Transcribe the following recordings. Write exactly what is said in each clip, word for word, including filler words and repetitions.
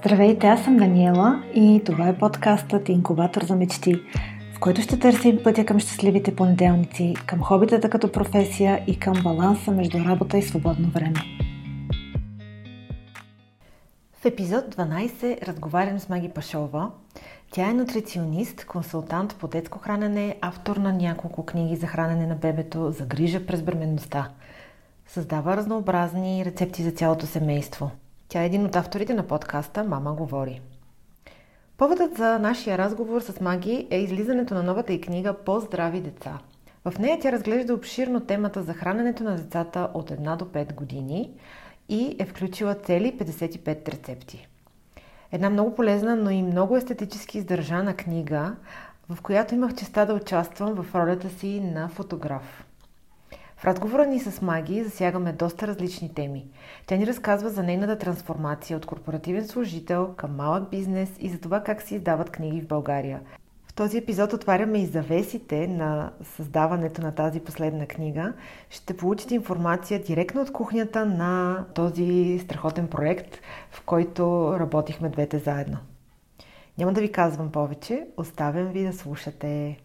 Здравейте, аз съм Даниела и това е подкастът Инкубатор за мечти, в който ще търсим пътя към щастливите понеделници, към хобитата като професия и към баланса между работа и свободно време. В епизод дванайсет разговарям с Маги Пашова. Тя е нутриционист, консултант по детско хранене, автор на няколко книги за хранене на бебето, за грижа през бременността. Създава разнообразни рецепти за цялото семейство. Тя е един от авторите на подкаста «Мама говори». Поводът за нашия разговор с Маги е излизането на новата й книга «По-здрави деца». В нея тя разглежда обширно темата за храненето на децата от една до пет години и е включила цели петдесет и пет рецепти. Една много полезна, но и много естетически издържана книга, в която имах честта да участвам в ролята си на фотограф. В разговора ни с Маги засягаме доста различни теми. Тя ни разказва за нейната трансформация от корпоративен служител към малък бизнес и за това как се издават книги в България. В този епизод отваряме и завесите на създаването на тази последна книга. Ще получите информация директно от кухнята на този страхотен проект, в който работихме двете заедно. Няма да ви казвам повече, оставям ви да слушате.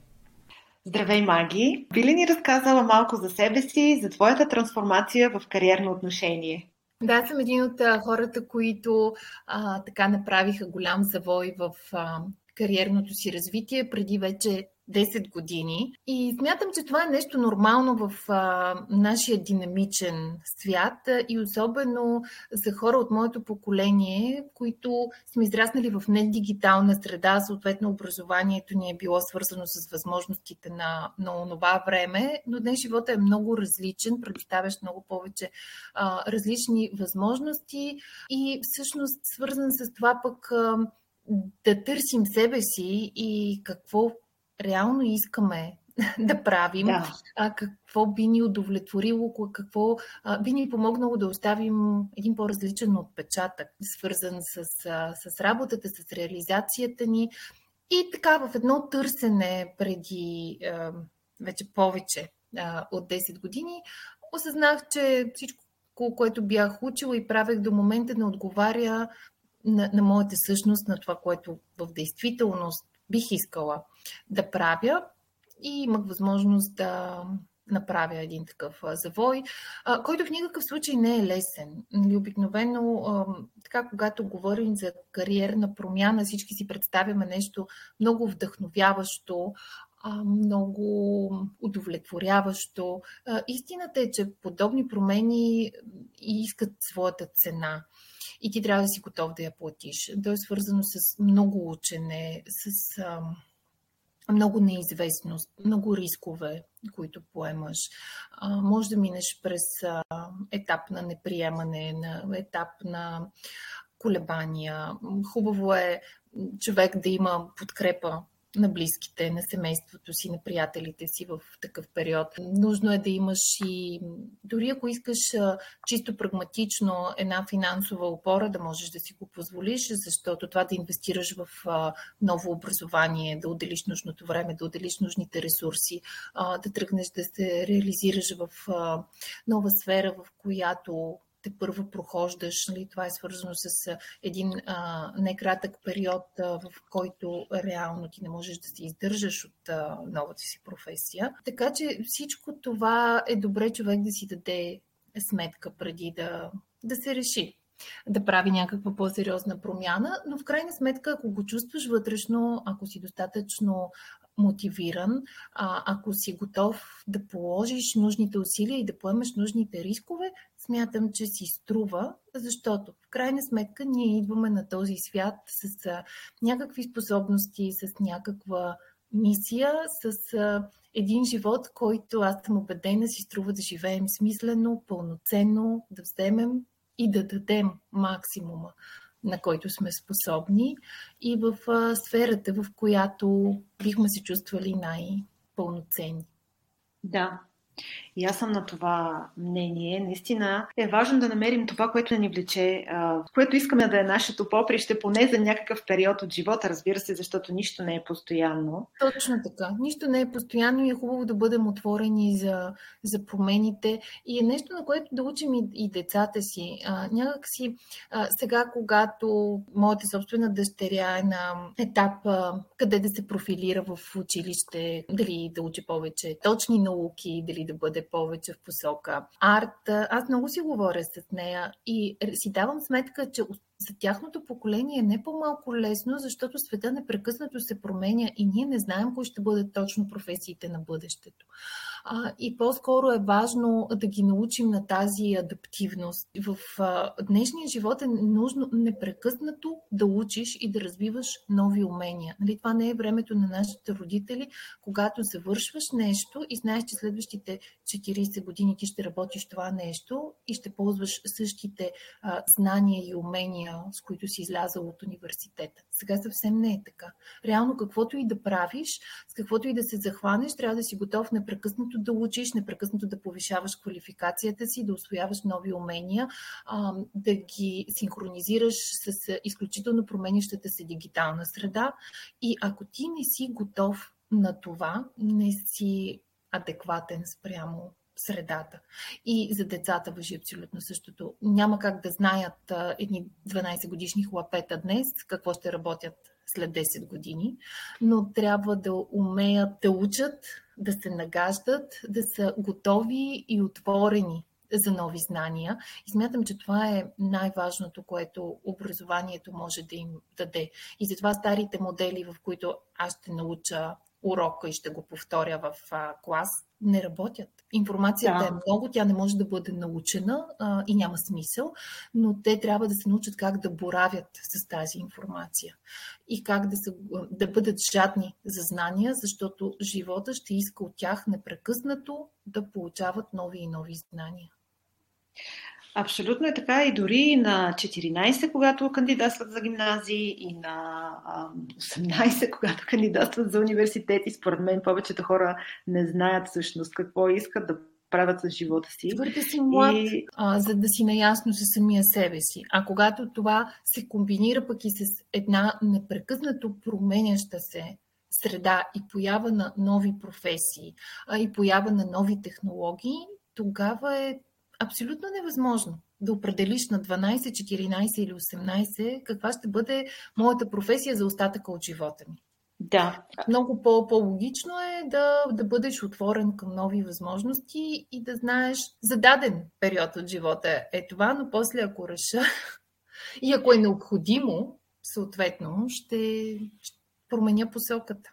Здравей, Маги! Би ли ни разказала малко за себе си, за твоята трансформация в кариерно отношение? Да, съм един от а, хората, които а, така направиха голям завой в а, кариерното си развитие преди вече десет години. И смятам, че това е нещо нормално в а, нашия динамичен свят а, и особено за хора от моето поколение, които сме израснали в недигитална среда, съответно образованието ни е било свързано с възможностите на, на онова време, но днес живота е много различен, предоставящ много повече а, различни възможности и всъщност свързан с това пък а, да търсим себе си и какво реално искаме да правим, да. А какво би ни удовлетворило, какво а, би ни помогнало да оставим един по-различен отпечатък, свързан с, а, с работата, с реализацията ни. И така в едно търсене преди а, вече повече а, от десет години осъзнах, че всичко, което бях учила и правех до момента, не отговаря на, на моята същност, на това, което в действителност бих искала да правя и имах възможност да направя един такъв завой, който в никакъв случай не е лесен. Обикновено, така, когато говорим за кариерна промяна, всички си представяме нещо много вдъхновяващо, много удовлетворяващо. Истината е, че подобни промени искат своята цена. И ти трябва да си готов да я платиш. То е свързано с много учене, с а, много неизвестност, много рискове, които поемаш. А, може да минеш през а, етап на неприемане, на етап на колебания. Хубаво е човек да има подкрепа на близките, на семейството си, на приятелите си в такъв период. Нужно е да имаш и, дори ако искаш чисто прагматично, една финансова опора, да можеш да си го позволиш, защото това да инвестираш в ново образование, да отделиш нужното време, да отделиш нужните ресурси, да тръгнеш да се реализираш в нова сфера, в която те първо прохождаш. Това е свързано с един а, некратък период, а, в който реално ти не можеш да се издържаш от а, новата си професия. Така че всичко това е добре човек да си даде сметка преди да, да се реши да прави някаква по-сериозна промяна, но в крайна сметка, ако го чувстваш вътрешно, ако си достатъчно мотивиран, а, ако си готов да положиш нужните усилия и да поемеш нужните рискове, смятам, че си струва, защото в крайна сметка ние идваме на този свят с а, някакви способности, с някаква мисия, с а, един живот, който аз съм убедена си струва да живеем смислено, пълноценно, да вземем и да дадем максимума, на който сме способни и в а, сферата, в която бихме се чувствали най-пълноценни. Да, И аз съм на това мнение. Наистина е важно да намерим това, което да ни влече, което искаме да е нашето поприще, поне за някакъв период от живота, разбира се, защото нищо не е постоянно. Точно така. Нищо не е постоянно и е хубаво да бъдем отворени за, за промените. И е нещо, на което да учим и, и децата си. А, някак си а, сега, когато моята собствена дъщеря е на етап а, къде да се профилира в училище, дали да учи повече точни науки, дали да бъде повече в посока арт. Аз много си говоря с нея и си давам сметка, че за тяхното поколение е не по-малко лесно, защото света непрекъснато се променя и ние не знаем кои ще бъдат точно професиите на бъдещето. А, и по-скоро е важно да ги научим на тази адаптивност. В а, днешния живот е нужно непрекъснато да учиш и да развиваш нови умения. Нали? Това не е времето на нашите родители, когато завършваш нещо и знаеш, че следващите четирийсет години ти ще работиш това нещо и ще ползваш същите а, знания и умения, с които си излязъл от университета. Сега съвсем не е така. Реално каквото и да правиш, с каквото и да се захванеш, трябва да си готов непрекъснато да учиш, непрекъснато да повишаваш квалификацията си, да усвояваш нови умения, да ги синхронизираш с изключително променящата се дигитална среда. И ако ти не си готов на това, не си адекватен спрямо средата. И за децата важи абсолютно същото. Няма как да знаят а, едни дванайсет годишни хлапета днес какво ще работят след десет години, но трябва да умеят да учат, да се нагаждат, да са готови и отворени за нови знания. И смятам, че това е най-важното, което образованието може да им даде. И затова старите модели, в които аз ще науча урока и ще го повторя в а, клас, не работят. Информацията да. е много, тя не може да бъде научена а, и няма смисъл, но те трябва да се научат как да боравят с тази информация и как да, са, да бъдат жадни за знания, защото живота ще иска от тях непрекъснато да получават нови и нови знания. Абсолютно е така и дори на четиринайсет, когато кандидатстват за гимназии и на осемнайсет, когато кандидатстват за университети. Според мен повечето хора не знаят всъщност какво искат да правят с живота си. Твърде си млад, и... а, за да си наясно със самия себе си. А когато това се комбинира пък и с една непрекъснато променяща се среда и поява на нови професии, а и поява на нови технологии, тогава е абсолютно невъзможно да определиш на дванайсет, четиринайсет или осемнайсет каква ще бъде моята професия за остатъка от живота ми. Да. Много по-логично е да, да бъдеш отворен към нови възможности и да знаеш за даден период от живота е това, но после ако реша и ако е необходимо, съответно ще, ще променя посоката.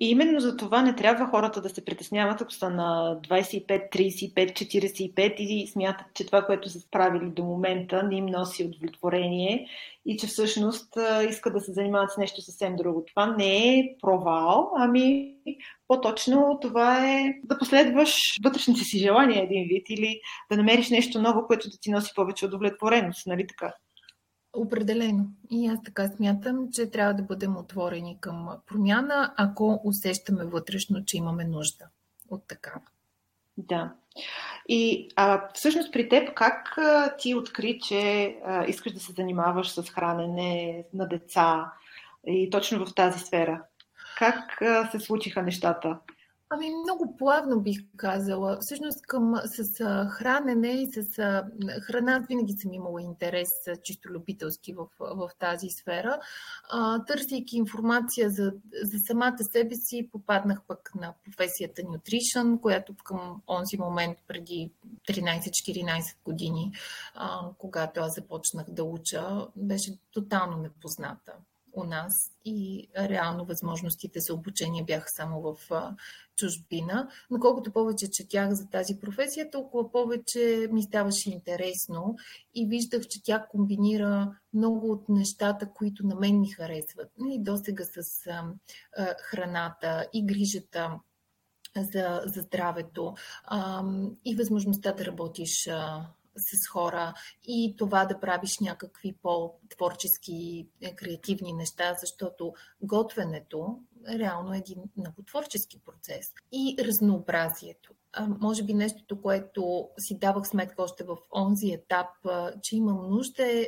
И именно за това не трябва хората да се притесняват, ако са на двайсет и пет, трийсет и пет, четирийсет и пет и смятат, че това, което са правили до момента, не им носи удовлетворение и че всъщност искат да се занимават с нещо съвсем друго. Това не е провал, ами по-точно това е да последваш вътрешните си желания един вид или да намериш нещо ново, което да ти носи повече удовлетвореност, нали така? Определено. И аз така смятам, че трябва да бъдем отворени към промяна, ако усещаме вътрешно, че имаме нужда от такава. Да. И а, всъщност при теб как а, ти откри, че а, искаш да се занимаваш с хранене на деца и точно в тази сфера? Как а, се случиха нещата? Ами много плавно бих казала. Всъщност към, с хранене и с храна винаги съм имала интерес чисто любителски в, в тази сфера. А, търсейки информация за, за самата себе си, попаднах пък на професията Nutrition, която към онзи момент преди тринайсет-четиринайсет години, а, когато аз започнах да уча, беше тотално непозната у нас и реално възможностите за обучение бяха само в чужбина. Но колкото повече четях за тази професия, толкова повече ми ставаше интересно и виждах, че тя комбинира много от нещата, които на мен ми харесват. И досега с храната и грижата за, за здравето и възможността да работиш с хора и това да правиш някакви по-творчески, креативни неща, защото готвенето реално е един много творчески процес и разнообразието. може би нещото, което си давах сметка още в онзи етап, че имам нужда е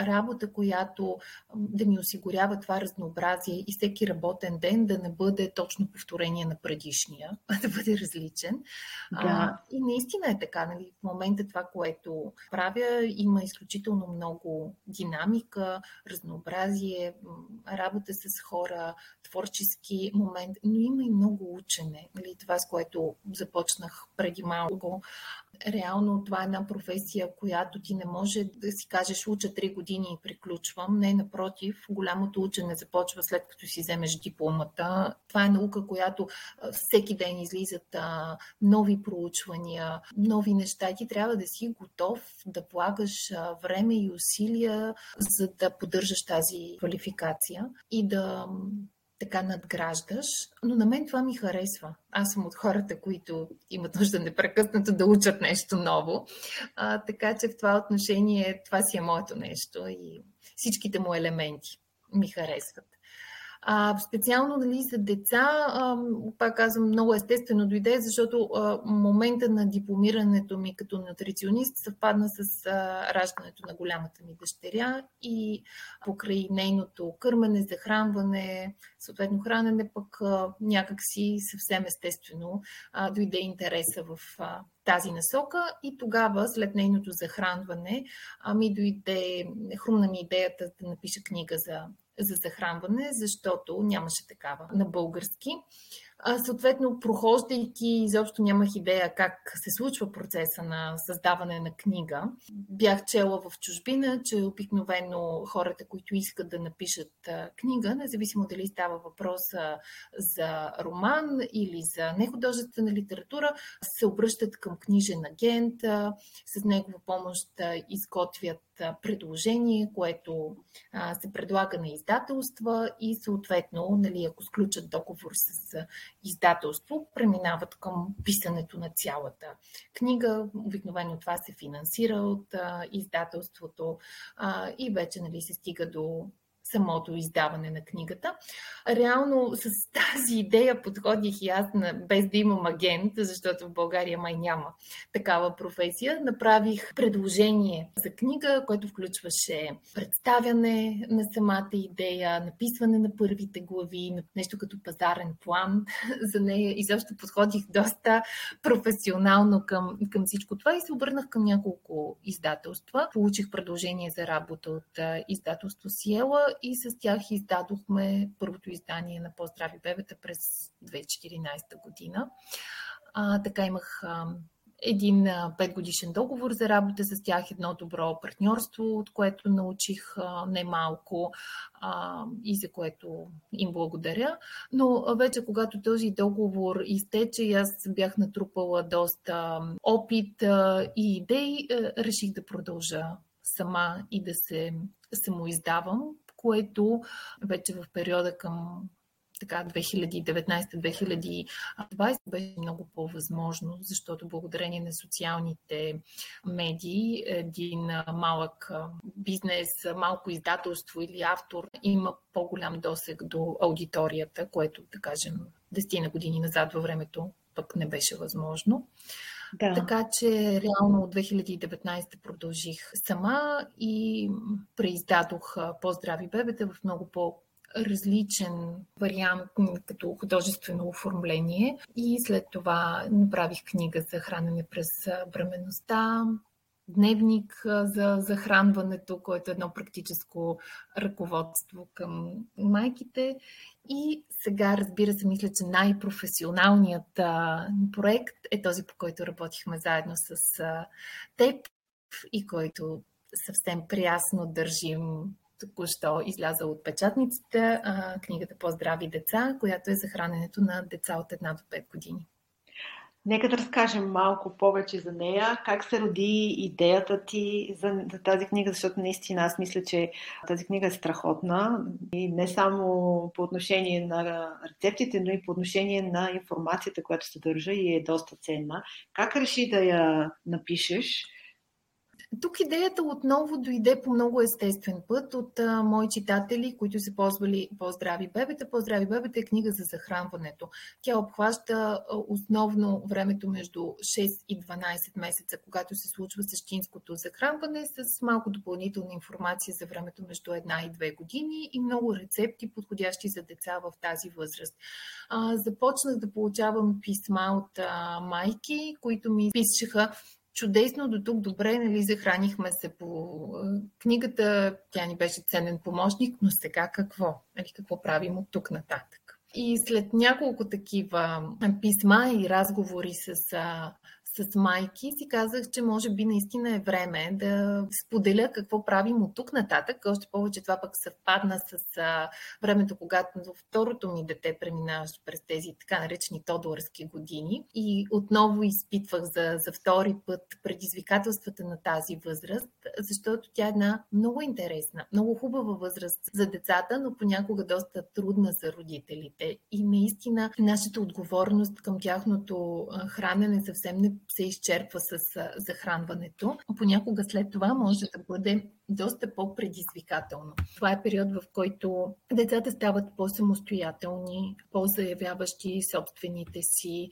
работа, която да ми осигурява това разнообразие и всеки работен ден да не бъде точно повторение на предишния, а да бъде различен. Да. А, и наистина е така. Нали? В момента това, което правя, има изключително много динамика, разнообразие, работа с хора, творчески момент, но има и много учене. Нали? Това, с което започнах преди малко. Реално това е една професия, която ти не може да си кажеш уча три години и приключвам. Не, напротив, голямото учене започва след като си вземеш дипломата. Това е наука, която всеки ден излизат а, нови проучвания, нови неща. И ти трябва да си готов да влагаш а, време и усилия, за да поддържаш тази квалификация и да... така надграждаш, но на мен това ми харесва. Аз съм от хората, които имат нужда непрекъснато да учат нещо ново. А, така че в това отношение това си е моето нещо и всичките му елементи ми харесват. А, специално нали, за деца, а, пак казвам, много естествено дойде, защото а, момента на дипломирането ми като нутриционист съвпадна с а, раждането на голямата ми дъщеря и покрай нейното кърмене, захранване, съответно хранене, пък а, някакси съвсем естествено а, дойде интереса в а, тази насока и тогава, след нейното захранване, а, ми дойде, хрумна ми идеята да напиша книга за за захранване, защото нямаше такава на български. А, съответно, прохождайки, изобщо нямах идея как се случва процеса на създаване на книга. Бях чела в чужбина, че обикновено хората, които искат да напишат книга, независимо дали става въпрос за роман или за нехудожествена литература, се обръщат към книжен агент, с негова помощ изготвят предложение, което а, се предлага на издателства и съответно, нали, ако сключат договор с издателство, преминават към писането на цялата книга. Обикновено това се финансира от а, издателството а, и вече нали, се стига до самото издаване на книгата. Реално с тази идея подходих и аз, без да имам агент, защото в България май няма такава професия. Направих предложение за книга, което включваше представяне на самата идея, написване на първите глави, нещо като пазарен план за нея. Изобщо подходих доста професионално към, към всичко това и се обърнах към няколко издателства. Получих предложение за работа от издателство Сиела и с тях издадохме първото издание на По-здрави бебета през две хиляди и четиринадесета година. А, така имах а, един петгодишен договор за работа с тях, едно добро партньорство, от което научих а, немалко а, и за което им благодаря. Но а, вече когато този договор изтече, аз бях натрупала доста опит а, и идеи, а, реших да продължа сама и да се самоиздавам, което вече в периода към така, две хиляди и деветнадесета - две хиляди и двадесета беше много по-възможно, защото благодарение на социалните медии, един малък бизнес, малко издателство или автор има по-голям досег до аудиторията, което, да кажем, десетина години назад във времето пък не беше възможно. Да. Така че реално от две хиляди и деветнадесета продължих сама и преиздадох По-здрави бебета в много по-различен вариант като художествено оформление и след това направих книга за хранене през бременността, дневник за захранването, което е едно практическо ръководство към майките. И сега, разбира се, мисля, че най-професионалният а, проект е този, по който работихме заедно с а, теб и който съвсем приясно държим току-що изляза от печатниците а, книгата По-здрави деца, която е за храненето на деца от една до пет години. Нека да разкажем малко повече за нея, как се роди идеята ти за, за тази книга, защото наистина аз мисля, че тази книга е страхотна и не само по отношение на рецептите, но и по отношение на информацията, която съдържа и е доста ценна. Как реши да я напишеш? Тук идеята отново дойде по много естествен път от а, мои читатели, които са ползвали По-здрави бебета. По-здрави бебета е книга за захранването. Тя обхваща а, основно времето между шест и дванадесет месеца, когато се случва същинското захранване, с малко допълнителна информация за времето между една и две години и много рецепти, подходящи за деца в тази възраст. А, започнах да получавам писма от а, майки, които ми пишеха: чудесно, до тук добре, нали, захранихме се по книгата, тя ни беше ценен помощник, но сега какво? Нали, какво правим от тук нататък? И след няколко такива писма и разговори с, с майки си казах, че може би наистина е време да споделя какво правим от тук нататък. Още повече това пък съвпадна с времето, когато второто ми дете преминаваше през тези така наречени тодорски години. И отново изпитвах за, за втори път предизвикателствата на тази възраст, защото тя е една много интересна, много хубава възраст за децата, но понякога доста трудна за родителите. И наистина нашата отговорност към тяхното хранене съвсем не се изчерпва с захранването. Понякога след това може да бъде доста по-предизвикателно. Това е период, в който децата стават по-самостоятелни, по-заявяващи собствените си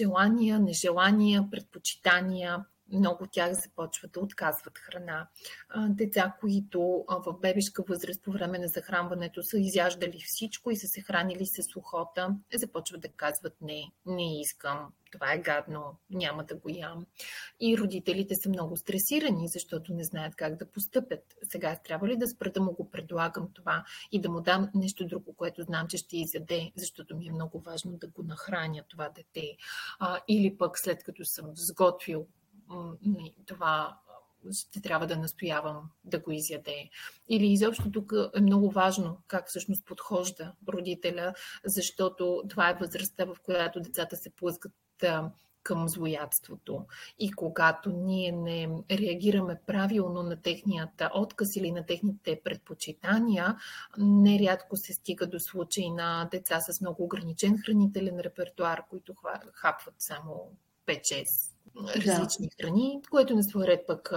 желания, нежелания, предпочитания. Много от тях започват да отказват храна. Деца, които в бебешка възраст по време на захранването са изяждали всичко и са се хранили с охота, започват да казват: не, не искам, това е гадно, няма да го ям. И родителите са много стресирани, защото не знаят как да постъпят. Сега трябва ли да спра да му го предлагам това и да му дам нещо друго, което знам, че ще изяде, защото ми е много важно да го нахраня това дете. Или пък след като съм сготвил това, ще трябва да настоявам да го изяде. Или изобщо тук е много важно как всъщност подхожда родителя, защото това е възрастта, в която децата се плъзгат към злоядството. И когато ние не реагираме правилно на техният отказ или на техните предпочитания, нерядко се стига до случаи на деца с много ограничен хранителен репертуар, които хапват само пет-шест различни да. храни, което на своя ред пък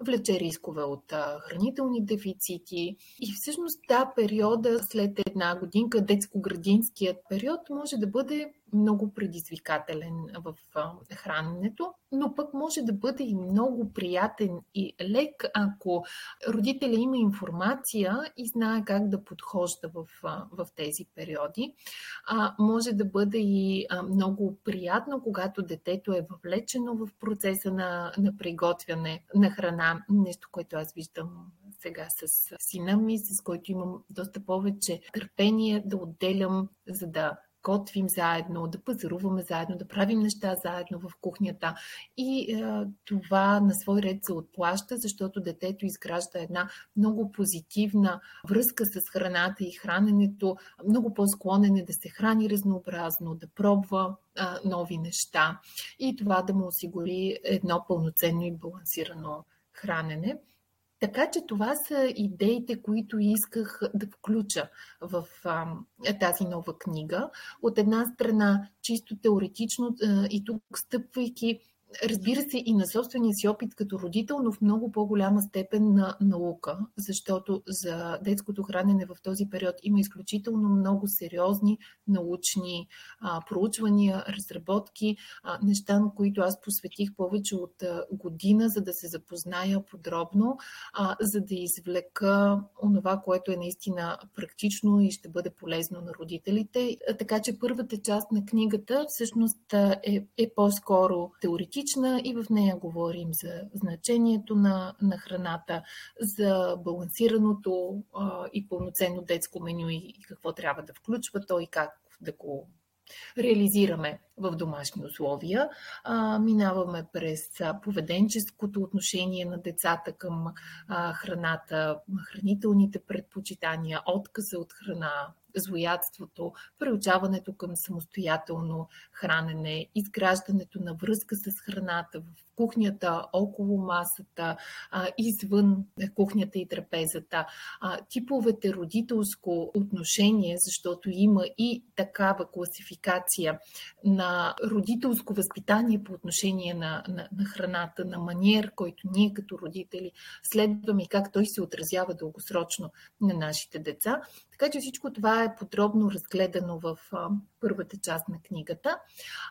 влече рискове от хранителни дефицити. И всъщност тази периода след една годинка, детско-градинският период, може да бъде много предизвикателен в храненето, но пък може да бъде и много приятен и лек, ако родителя има информация и знае как да подхожда в, в тези периоди. А, може да бъде и много приятно, когато детето е въвлечено в процеса на, на приготвяне на храна, нещо, което аз виждам сега с сина ми, с който имам доста повече търпение да отделям, за да готвим заедно, да пазаруваме заедно, да правим неща заедно в кухнята. И е, това на свой ред се отплаща, защото детето изгражда една много позитивна връзка с храната и храненето. Много по-склонен е да се храни разнообразно, да пробва е, нови неща и това да му осигури едно пълноценно и балансирано хранене. Така че това са идеите, които исках да включа в а, тази нова книга. От една страна, чисто теоретично а, и тук стъпвайки, разбира се, и на собствения си опит като родител, но в много по-голяма степен на наука, защото за детското хранене в този период има изключително много сериозни научни а, проучвания, разработки, а, неща, на които аз посветих повече от а, година, за да се запозная подробно, а, за да извлека онова, което е наистина практично и ще бъде полезно на родителите. А, така че първата част на книгата всъщност е, е по-скоро теоретична, и в нея говорим за значението на, на храната, за балансираното а, и пълноценно детско меню и, и какво трябва да включва то и как да го реализираме в домашни условия. А, минаваме през а, поведенческото отношение на децата към а, храната, хранителните предпочитания, отказа от храна, злоядството, приучаването към самостоятелно хранене, изграждането на връзка с храната в кухнята, около масата, извън кухнята и трапезата, типовете родителско отношение, защото има и такава класификация на родителско възпитание по отношение на, на, на храната, на маниер, който ние като родители следваме и как той се отразява дългосрочно на нашите деца. Така че всичко това е подробно разгледано в а, първата част на книгата.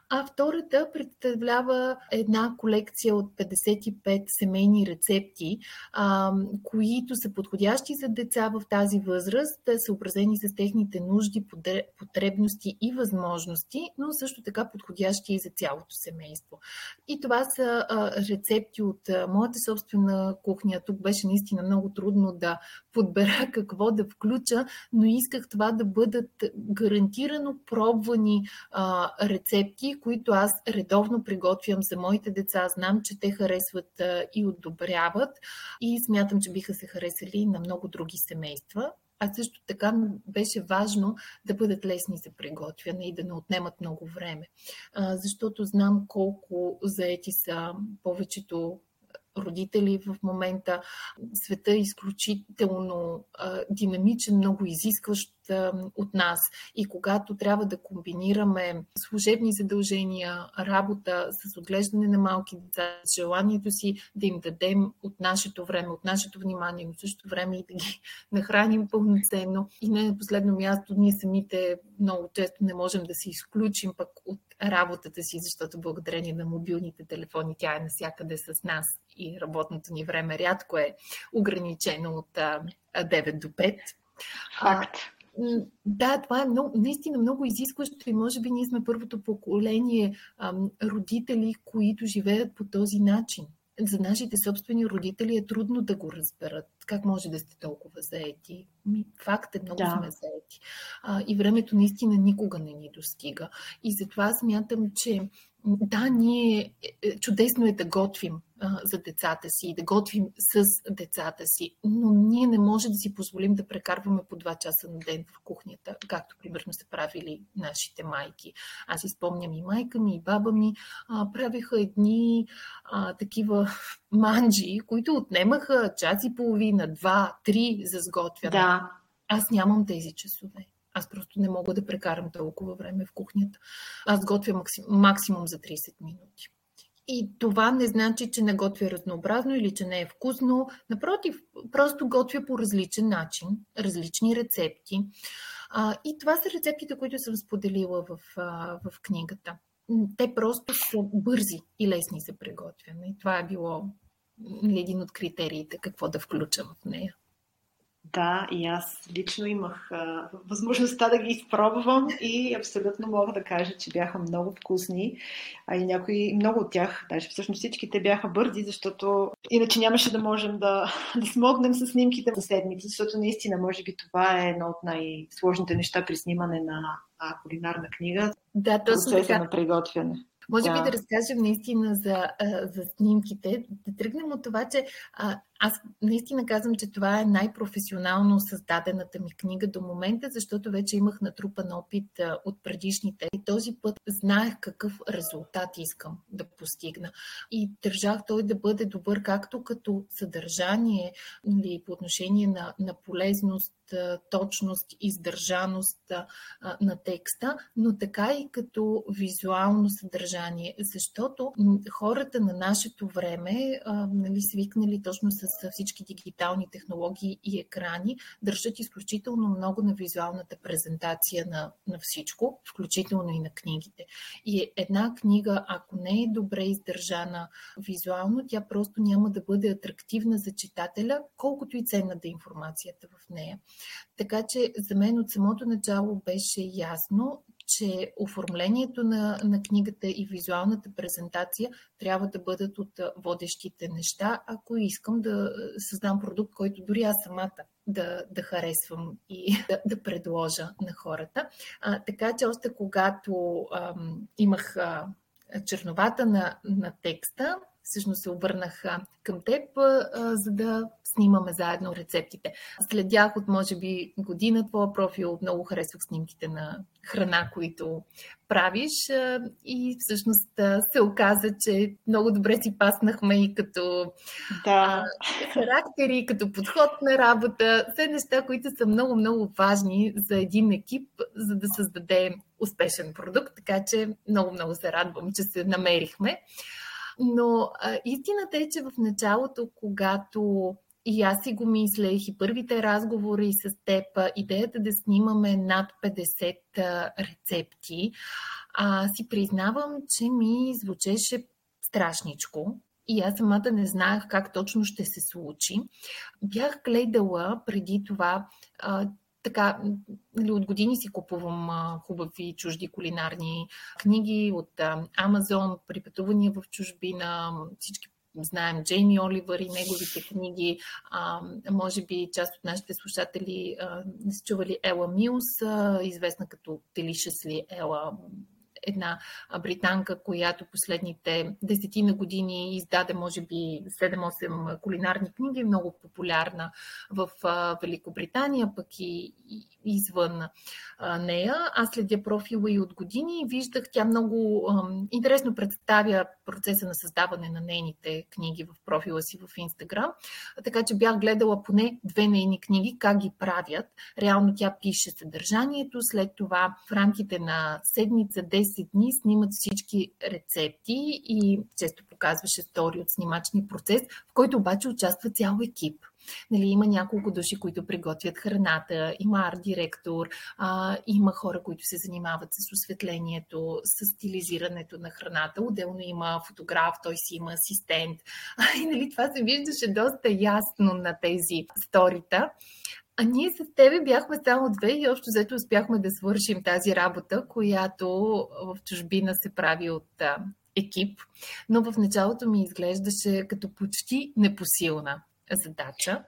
А втората представлява една колекция от петдесет и пет семейни рецепти, а, които са подходящи за деца в тази възраст, съобразени с техните нужди, потребности и възможности, но също така подходящи и за цялото семейство. И това са а, рецепти от а, моята собствена кухня. Тук беше наистина много трудно да подбера какво да включа, но исках това да бъдат гарантирано пробвани а, рецепти, които аз редовно приготвям за моите деца. Знам, че те харесват а, и одобряват и смятам, че биха се харесали на много други семейства. А също така беше важно да бъдат лесни за приготвяне и да не отнемат много време, а, защото знам колко заети са повечето родители в момента. Света е изключително а, динамичен, много изискващ а, от нас. И когато трябва да комбинираме служебни задължения, работа с отглеждане на малки деца, желанието си да им дадем от нашето време, от нашето внимание, но също време и да ги нахраним пълноценно. И не на последно място, ние самите много често не можем да се изключим пък от работата си, защото благодарение на мобилните телефони тя е навсякъде с нас и работното ни време рядко е ограничено от девет до пет. Факт. А, да, това е много, наистина много изискващо и може би ние сме първото поколение а, родители, които живеят по този начин. За нашите собствени родители е трудно да го разберат. Как може да сте толкова заети? Факт е, много да. сме заети. А, и времето наистина никога не ни достига. И затова смятам, че да, ние чудесно е да готвим а, за децата си и да готвим с децата си, но ние не може да си позволим да прекарваме по два часа на ден в кухнята, както примерно са правили нашите майки. Аз си спомням и майка ми, и баба ми а, правиха едни а, такива манджи, които отнемаха час и половина, два, три за сготвяне. Да. Аз нямам тези часове. Аз просто не мога да прекарам толкова време в кухнята. Аз готвя максим, максимум за трийсет минути. И това не значи, че не готвя разнообразно или че не е вкусно. Напротив, просто готвя по различен начин, различни рецепти. А, и това са рецептите, които съм споделила в, а, в книгата. Те просто са бързи и лесни за приготвяне. И това е било един от критериите, какво да включа в нея. Да, и аз лично имах а, възможността да ги изпробвам и абсолютно мога да кажа, че бяха много вкусни. А и някои, много от тях, даже всъщност всичките бяха бързи, защото иначе нямаше да можем да, да смогнем със снимките за седмица, защото наистина, може би това е едно от най-сложните неща при снимане на а, кулинарна книга. Да, точно така. На приготвяне. Може да. би да разкажем наистина за, за снимките. Да тръгнем от това, че а, аз наистина казвам, че това е най-професионално създадената ми книга до момента, защото вече имах натрупан опит от предишните. И този път знаех какъв резултат искам да постигна. И държах той да бъде добър както като съдържание или по отношение на, на полезност, точност, издържаност на текста, но така и като визуално съдържание, защото хората на нашето време, нали, свикнали точно с всички дигитални технологии и екрани, държат изключително много на визуалната презентация на, на всичко, включително и на книгите. И една книга, ако не е добре издържана визуално, тя просто няма да бъде атрактивна за читателя, колкото и ценна да е информацията в нея. Така че за мен от самото начало беше ясно, че оформлението на, на книгата и визуалната презентация трябва да бъдат от водещите неща, ако искам да създам продукт, който дори аз самата да, да харесвам и да, да предложа на хората. А, така че още когато ам, имах а, черновата на, на текста, всъщност се обърнах към теб, а, за да снимаме заедно рецептите. Следях от може би година твоя профил, много харесвах снимките на храна, които правиш, и всъщност се оказа, че много добре си паснахме и като да. характери, като подход на работа. Все неща, които са много-много важни за един екип, за да създаде успешен продукт, така че много-много се радвам, че се намерихме. Но а, истината е, че в началото, когато и аз си го мислех, и първите разговори с теб, идеята да снимаме над петдесет а, рецепти, а, си признавам, че ми звучеше страшничко и аз самата не знаех как точно ще се случи. Бях гледала преди това... А, Така, от години си купувам хубави чужди кулинарни книги от Амазон, при пътувания в чужбина, всички знаем Джейми Оливър и неговите книги, а, може би част от нашите слушатели а, са чували Ела Милс, а, известна като Deliciously Ella, една британка, която последните десетина години издаде, може би, седем-осем кулинарни книги, много популярна в Великобритания, пък и извън нея. Аз следя профила и от години и виждах, тя много интересно представя процеса на създаване на нейните книги в профила си в Инстаграм, така че бях гледала поне две нейни книги, как ги правят. Реално тя пише съдържанието, след това в рамките на седмица, десет дни снимат всички рецепти и често показваше стори от снимачния процес, в който обаче участва цял екип. Нали, има няколко души, които приготвят храната, има арт-директор, а, има хора, които се занимават с осветлението, с стилизирането на храната. Отделно има фотограф, той си има асистент. А, и, нали, това се виждаше доста ясно на тези сторита. А ние с тебе бяхме само две и общо взето успяхме да свършим тази работа, която в чужбина се прави от а, екип. Но в началото ми изглеждаше като почти непосилна задача.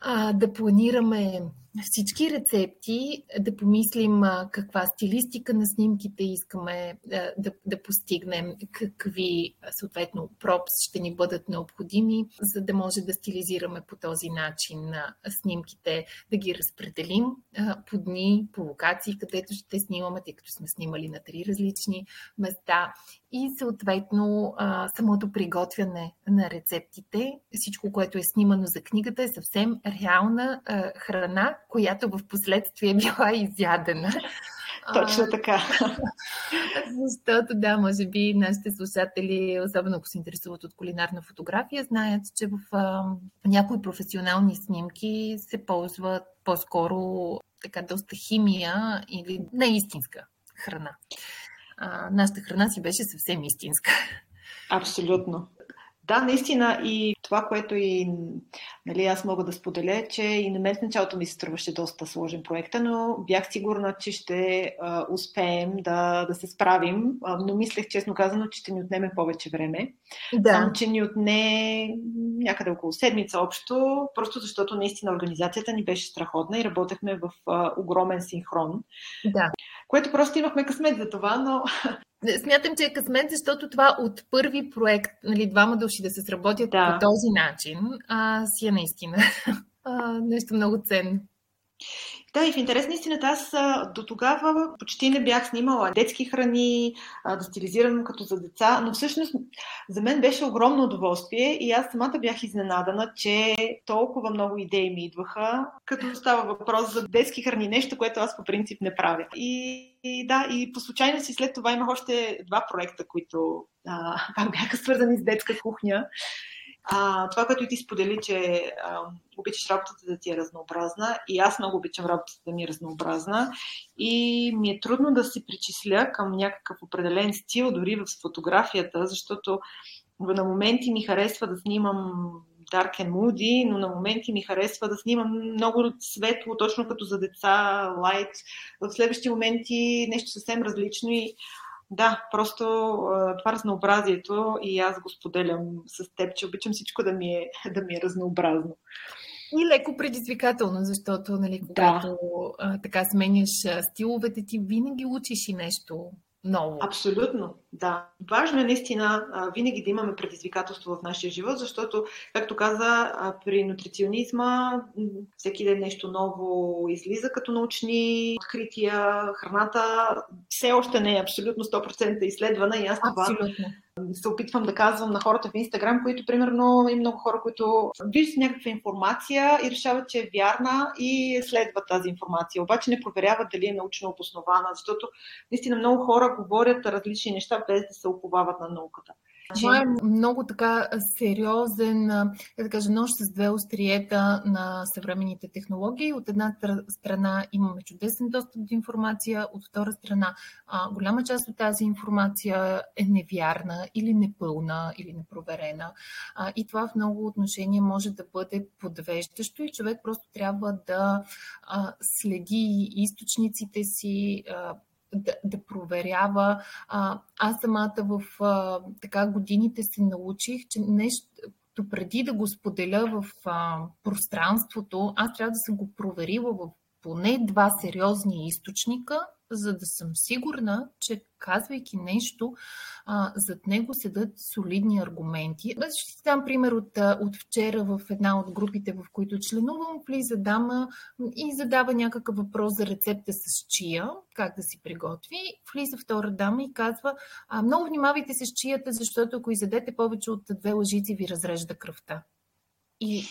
А, да планираме всички рецепти, да помислим а, каква стилистика на снимките искаме а, да, да постигнем, какви съответно пропс ще ни бъдат необходими, за да може да стилизираме по този начин а, снимките, да ги разпределим а, по дни, по локации, където ще снимаме, тъй като сме снимали на три различни места, и съответно а, самото приготвяне на рецептите. Всичко, което е снимано за книгата, е съвсем реална а, храна, която в последствие е била изядена. Точно така. Защото, да, може би нашите слушатели, особено ако се интересуват от кулинарна фотография, знаят, че в а, някои професионални снимки се ползват по-скоро така доста химия или неистинска храна. А, нашата храна си беше съвсем истинска. Абсолютно. Да, наистина, и това, което и нали, аз мога да споделя, че и на мен в началото ми се струваше доста сложен проект, но бях сигурна, че ще а, успеем да, да се справим, а, но мислех, честно казано, че ще ни отнеме повече време. Да. Само, че ни отне някъде около седмица общо, просто защото наистина организацията ни беше страхотна и работехме в а, огромен синхрон. Да. Което просто имахме късмет за това, но... Смятам, че е късмет, защото това от първи проект, нали, двама души да се сработят да. по този начин, а, си е наистина а, нещо много ценно. Да, и в интерес на истината, аз до тогава почти не бях снимала детски храни, да стилизирано като за деца, но всъщност за мен беше огромно удоволствие и аз самата бях изненадана, че толкова много идеи ми идваха, като става въпрос за детски храни, нещо, което аз по принцип не правя. И, и да, и по случайност и след това имах още два проекта, които а, бяха свързани с детска кухня. А, това, което и ти сподели, че а, обичаш работата да ти е разнообразна, и аз много обичам работата да ми е разнообразна и ми е трудно да се причисля към някакъв определен стил, дори в фотографията, защото на моменти ми харесва да снимам dark and moody, но на моменти ми харесва да снимам много светло, точно като за деца, light. В следващи моменти нещо съвсем различно и да, просто това разнообразието и аз го споделям с теб, че обичам всичко да ми е, да ми е разнообразно. И леко предизвикателно, защото нали, когато да. а, така сменяш стиловете, ти винаги учиш и нещо Много. Абсолютно, да. Важно е наистина винаги да имаме предизвикателство в нашия живот, защото, както каза, при нутриционизма всеки ден нещо ново излиза като научни открития, храната все още не е абсолютно сто процента изследвана и аз това абсолютно се опитвам да казвам на хората в Инстаграм, които, примерно, и много хора, които виждат някаква информация и решават, че е вярна и следват тази информация. Обаче не проверяват дали е научно обоснована, защото наистина много хора говорят различни неща, без да се уповават на науката. Това е много така сериозен, да кажа, нож с две остриета на съвременните технологии. От една страна имаме чудесен достъп до информация, от втора страна голяма част от тази информация е невярна или непълна, или непроверена. И това в много отношения може да бъде подвеждащо и човек просто трябва да следи източниците си, Да, да проверява. А, аз самата в а, така годините се научих, че нещо преди да го споделя в а, пространството, аз трябва да съм го проверила в поне два сериозни източника, за да съм сигурна, че казвайки нещо, а, зад него седат солидни аргументи. Аз ще ти дам пример от, от вчера в една от групите, в които членувам, влиза дама и задава някакъв въпрос за рецепта с чия, как да си приготви. Влиза втора дама и казва: а, много внимавайте се с чията, защото ако изядете повече от две лъжици, ви разрежда кръвта. И...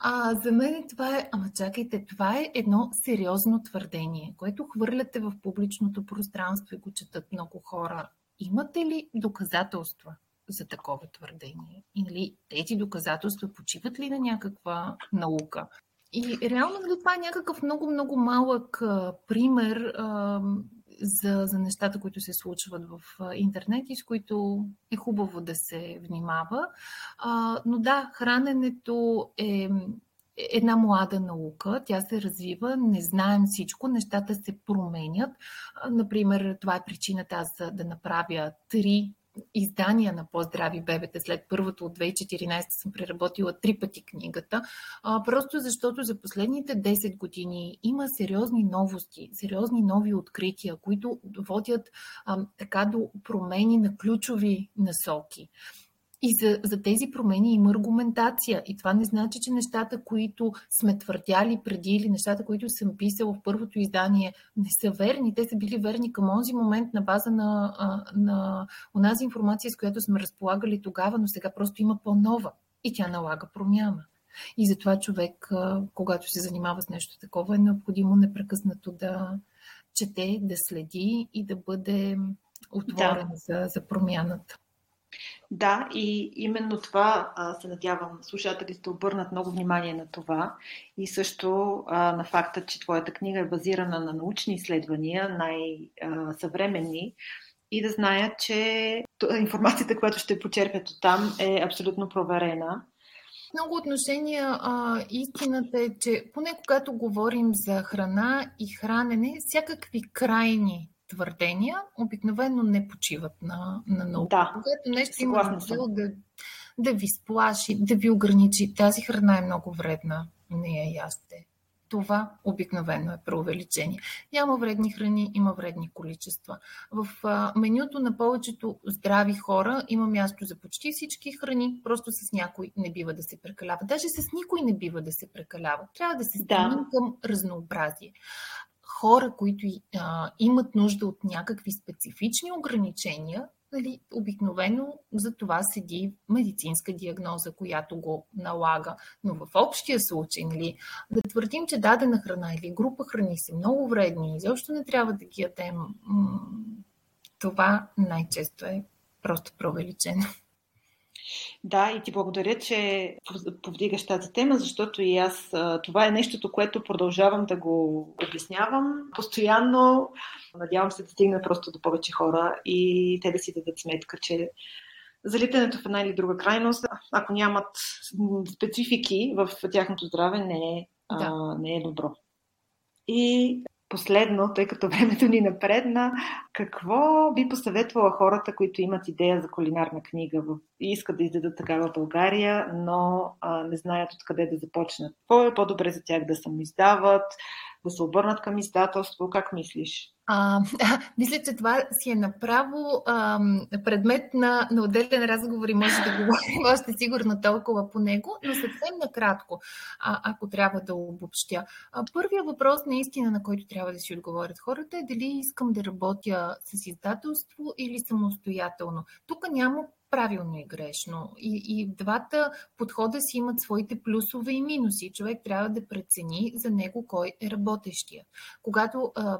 А за мен това е, ама чакайте, това е едно сериозно твърдение, което хвърляте в публичното пространство и го четат много хора. Имате ли доказателства за такова твърдение? Или тези доказателства почиват ли на някаква наука? И реално това е някакъв много-много малък а, пример а, за, за нещата, които се случват в интернет и с които е хубаво да се внимава. А, но да, храненето е една млада наука, тя се развива, не знаем всичко, нещата се променят. А, например, това е причината аз да направя три издания на По-здрави бебета. След първото от две хиляди и четиринадесета съм преработила три пъти книгата, а, просто защото за последните десет години има сериозни новости, сериозни нови открития, които водят а, така до промени на ключови насоки. И за, за тези промени има аргументация. И това не значи, че нещата, които сме твърдяли преди или нещата, които съм писала в първото издание, не са верни. Те са били верни към онзи момент на база на, на онази информация, с която сме разполагали тогава, но сега просто има по-нова и тя налага промяна. И затова човек, когато се занимава с нещо такова, е необходимо непрекъснато да чете, да следи и да бъде отворен да. за, за промяната. Да, и именно това а, се надявам. Слушателите обърнат много внимание на това и също а, на факта, че твоята книга е базирана на научни изследвания, най-съвременни, и да знаят, че информацията, която ще почерпят от там, е абсолютно проверена. В много отношения а, истината е, че поне когато говорим за храна и хранене, всякакви крайни твърдения обикновено не почиват на, на наука. Да, когато нещо има цел да, да ви сплаши, да ви ограничи. Тази храна е много вредна, не я ясте. Това обикновено е преувеличение. Няма вредни храни, има вредни количества. В а, менюто на повечето здрави хора има място за почти всички храни, просто с някой не бива да се прекалява. Даже с никой не бива да се прекалява. Трябва да се стремим да. към разнообразие. Хора, които а, имат нужда от някакви специфични ограничения, нали, обикновено за това седи медицинска диагноза, която го налага. Но в общия случай, нали, да твърдим, че дадена храна или група храни са много вредни и защо не трябва да ги ядем, м- това най-често е просто преувеличено. Да, и ти благодаря, че повдигаш тази тема, защото и аз това е нещото, което продължавам да го обяснявам постоянно. Надявам се да стигна просто до повече хора и те да си дадат сметка, че залитането в една или друга крайност, ако нямат специфики в тяхното здраве, не е, да. а, не е добро. И последно, тъй като времето ни напредна, какво би посъветвала хората, които имат идея за кулинарна книга и искат да издадат такава в България, но а, не знаят откъде да започнат? Какво е по-добре за тях, да самоиздават, да се обърнат към издателство? Как мислиш? А, мисля, че това си е направо а, предмет на, на отделен разговор и може да говорим още сигурно толкова по него, но съвсем накратко, а, ако трябва да обобщя. А, първия въпрос наистина, на който трябва да си отговорят хората, е дали искам да работя с издателство или самостоятелно. Тук няма правилно и грешно. И, и двата подхода си имат своите плюсове и минуси. Човек трябва да прецени за него кой е работещия. Когато а,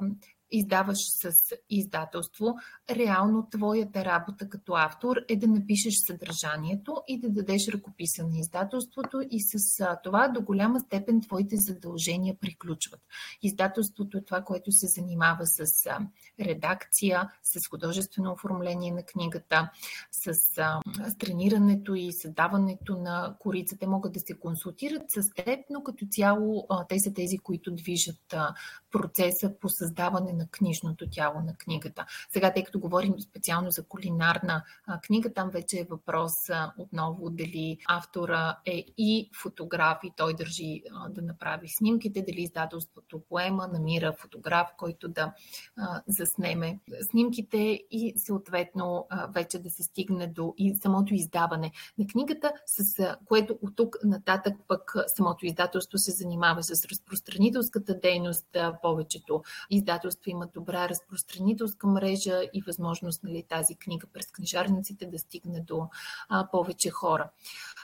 издаваш с издателство, реално твоята работа като автор е да напишеш съдържанието и да дадеш ръкописа на издателството, и с това до голяма степен твоите задължения приключват. Издателството е това, което се занимава с редакция, с художествено оформление на книгата, с тренирането и създаването на корица. Те могат да се консултират с теб, но като цяло те са тези, които движат процеса по създаване на книжното тяло на книгата. Сега, тъй като говорим специално за кулинарна а, книга, там вече е въпрос а, отново дали автора е и фотограф и той държи а, да направи снимките, дали издателството поема, намира фотограф, който да а, заснеме снимките и съответно а, вече да се стигне до и самото издаване на книгата, с а, което от тук нататък пък самото издателство се занимава с разпространителската дейност. а, Повечето издателства имат добра разпространителска мрежа и възможност, нали, тази книга през книжарниците да стигне до а, повече хора.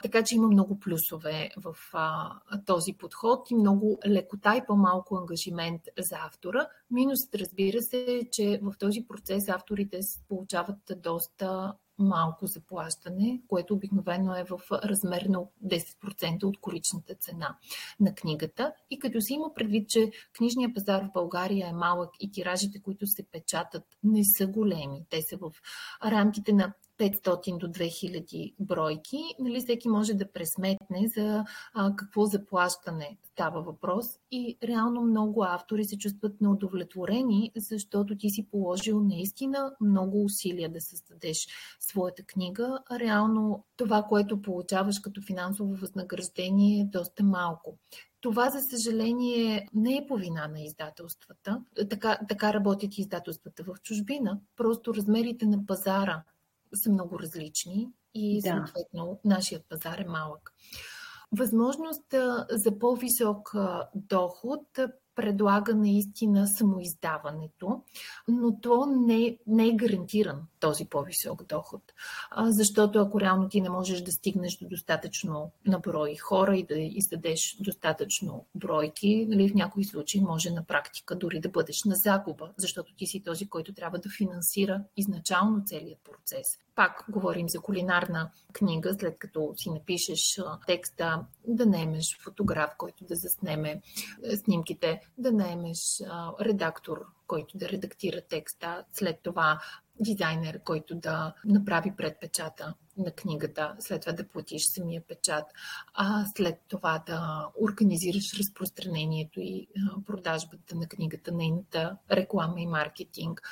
Така че има много плюсове в а, този подход и много лекота и по-малко ангажимент за автора. Минусът, разбира се, е, че в този процес авторите получават доста малко заплащане, което обикновено е в размер на десет процента от коричната цена на книгата. И като се има предвид, че книжният пазар в България е малък и тиражите, които се печатат, не са големи. Те са в рамките на петстотин до две хиляди бройки. Нали, всеки може да пресметне за а, какво заплащане става въпрос и реално много автори се чувстват неудовлетворени, защото ти си положил наистина много усилия да създадеш своята книга, а реално това, което получаваш като финансово възнаграждение, е доста малко. Това, за съжаление, не е по вина на издателствата. Така, така работят издателствата в чужбина. Просто размерите на пазара са много различни и да, съответно нашият пазар е малък. Възможност за по-висок доход предлага наистина самоиздаването, но то не, не е гарантиран този по-висок доход. Защото ако реално ти не можеш да стигнеш до достатъчно наброи хора и да издадеш достатъчно бройки, нали, в някои случаи може на практика дори да бъдеш на загуба, защото ти си този, който трябва да финансира изначално целият процес. Пак говорим за кулинарна книга, след като си напишеш текста, да наемеш фотограф, който да заснеме снимките, да наемеш редактор, който да редактира текста, след това дизайнер, който да направи предпечата на книгата, след това да платиш самия печат, а след това да организираш разпространението и продажбата на книгата, нейната реклама и маркетинг.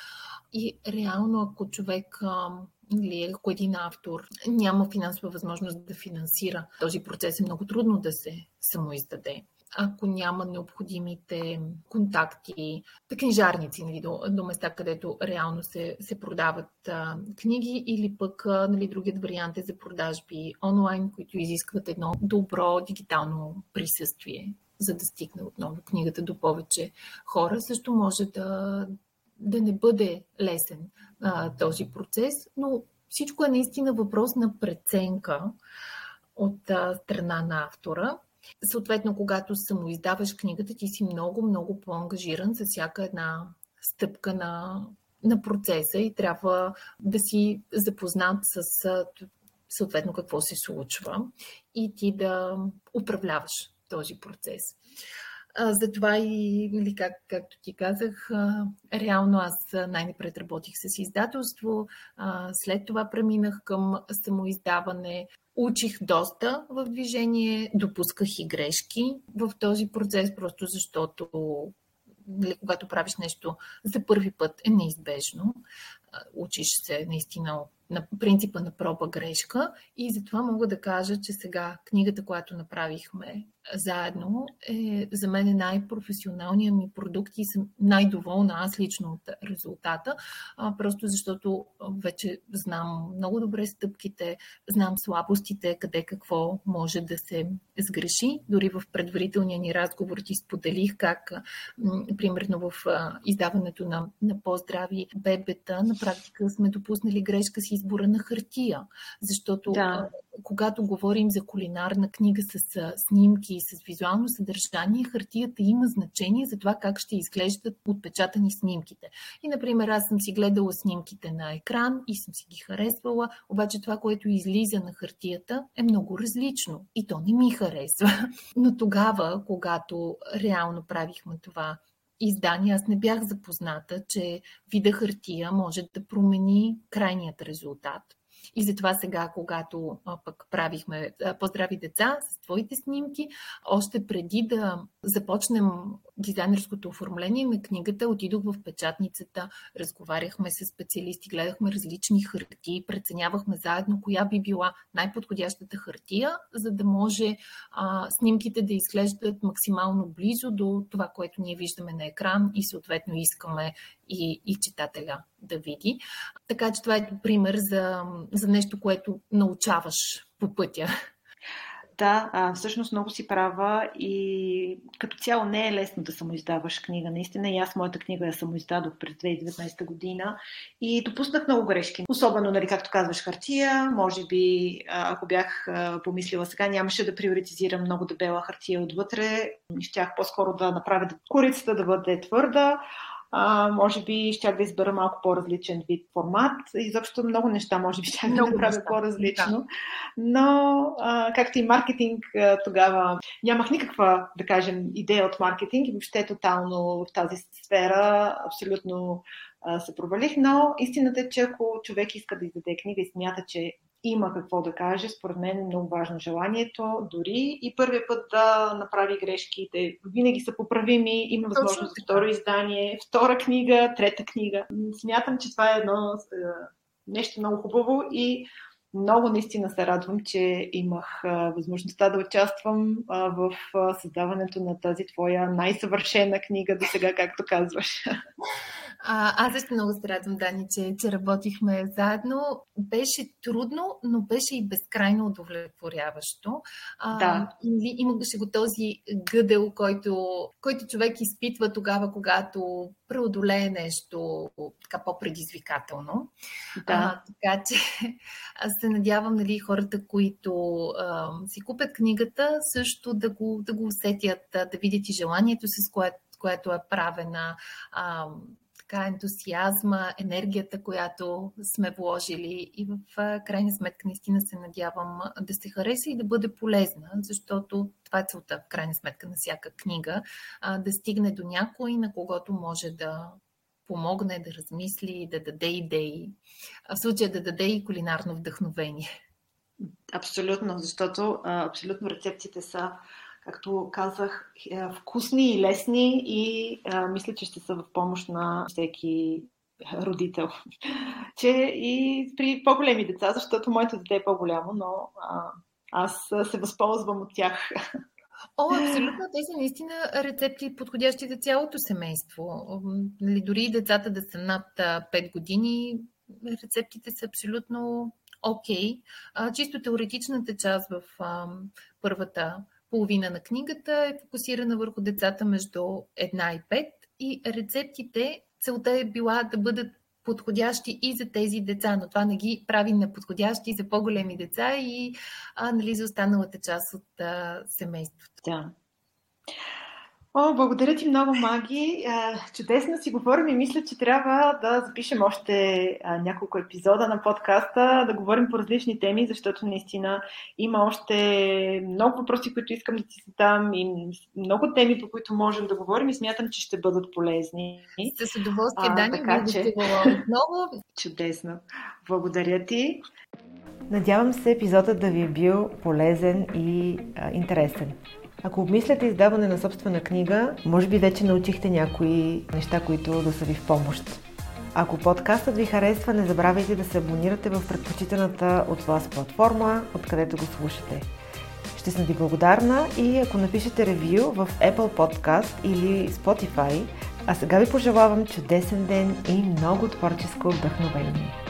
И реално, ако човек или ако един автор няма финансова възможност да финансира, този процес е много трудно да се самоиздаде. Ако няма необходимите контакти, книжарници, нали, до, до места, където реално се, се продават а, книги, или пък а, нали, другият вариант е за продажби онлайн, които изискват едно добро дигитално присъствие, за да стигне отново книгата до повече хора. Също може да, да не бъде лесен а, този процес, но всичко е наистина въпрос на преценка от а, страна на автора. Съответно, когато самоиздаваш книгата, ти си много, много по-ангажиран за всяка една стъпка на, на процеса и трябва да си запознат с съответно какво се случва и ти да управляваш този процес. Затова и, нали, как, както ти казах, реално аз най-напред работих с издателство, след това преминах към самоиздаване. Учих доста в движение, допусках и грешки в този процес, просто защото, нали, когато правиш нещо за първи път, е неизбежно. Учиш се наистина на принципа на проба-грешка и затова мога да кажа, че сега книгата, която направихме заедно, е за мен е най-професионалният ми продукт и съм най-доволна аз лично от резултата, а, просто защото вече знам много добре стъпките, знам слабостите, къде какво може да се сгреши. Дори в предварителния ни разговор ти споделих как, м- примерно в а, издаването на, на По-здрави бебета, на практика сме допуснали грешка с избора на хартия, защото да. Когато говорим за кулинарна книга с а, снимки и с визуално съдържание, хартията има значение за това как ще изглеждат отпечатани снимките. И, например, аз съм си гледала снимките на екран и съм си ги харесвала, обаче това, което излиза на хартията, е много различно и то не ми харесва. Но тогава, когато реално правихме това издание, аз не бях запозната, че вида хартия може да промени крайният резултат. И затова сега, когато а, пък правихме а, По-здрави деца с твоите снимки, още преди да започнем дизайнерското оформление на книгата, отидох в печатницата, разговаряхме с специалисти, гледахме различни хартии, преценявахме заедно коя би била най-подходящата хартия, за да може а, снимките да изглеждат максимално близо до това, което ние виждаме на екран и съответно искаме и, и читателя да види. Така че това е пример за, за нещо, което научаваш по пътя. Да, а, всъщност много си права и като цяло не е лесно да самоиздаваш книга. Наистина и аз моята книга я самоиздадох през две хиляди и деветнадесета година и допуснах много грешки. Особено, нали, както казваш, хартия. Може би, ако бях помислила сега, нямаше да приоритизирам много дебела хартия отвътре. Щях по-скоро да направя корицата да бъде твърда. А, може би щях да избера малко по-различен вид формат. Изобщо много неща може би щях да направя по-различно. Да. Но а, както и маркетинг, а, тогава нямах никаква, да кажем, идея от маркетинг и въобще тотално в тази сфера абсолютно а, се провалих. Но истината е, че ако човек иска да издаде книга и смята, че има какво да каже, според мен е много важно желанието, дори и първия път да направи грешки. Те винаги са поправими, има възможност за второ издание, втора книга, трета книга. Смятам, че това е едно е, нещо много хубаво и много наистина се радвам, че имах а, възможността да участвам а, в а, създаването на тази твоя най-съвършена книга до сега, както казваш. А, аз също много се радвам, Дани, че, че работихме заедно. Беше трудно, но беше и безкрайно удовлетворяващо. А, да. Имаше го този гъдел, който, който човек изпитва тогава, когато преодолее нещо така по-предизвикателно. Да. А, така че аз се надявам, нали, хората, които а, си купят книгата, също да го, да го усетят, да видят и желанието, с което, което е правена, а, така ентусиазма, енергията, която сме вложили и в крайна сметка наистина се надявам да се хареса и да бъде полезна, защото това е целта в крайна сметка на всяка книга, а, да стигне до някой, на когото може да помогне, да размисли, да даде идеи, а в случая да даде и кулинарно вдъхновение. Абсолютно, защото абсолютно рецептите са, както казах, вкусни и лесни и а, мисля, че ще са в помощ на всеки родител. Че и при по-големи деца, защото моето дете е по-голямо, но а, аз се възползвам от тях. О, абсолютно. Те са наистина рецепти, подходящи за цялото семейство. Дори и децата да са над пет години, рецептите са абсолютно окей. Okay. Чисто теоретичната част в а, първата половина на книгата е фокусирана върху децата между едно и пет и рецептите, целта е била да бъдат подходящи и за тези деца, но това не ги прави неподходящи за по-големи деца и а, нали, за останалата част от а, семейството. Да. О, благодаря ти много, Маги. Чудесно си говорим и мисля, че трябва да запишем още няколко епизода на подкаста, да говорим по различни теми, защото наистина има още много въпроси, които искам да ти задам и много теми, по които можем да говорим и смятам, че ще бъдат полезни. С удоволствие, а, Дани, така, че... много. Чудесно. Благодаря ти. Надявам се епизодът да ви е бил полезен и а, интересен. Ако обмисляте издаване на собствена книга, може би вече научихте някои неща, които да са ви в помощ. Ако подкастът ви харесва, не забравяйте да се абонирате в предпочитаната от вас платформа, откъдето го слушате. Ще съм ви благодарна и ако напишете ревю в Apple Podcast или Spotify. А сега ви пожелавам чудесен ден и много творческо вдъхновение!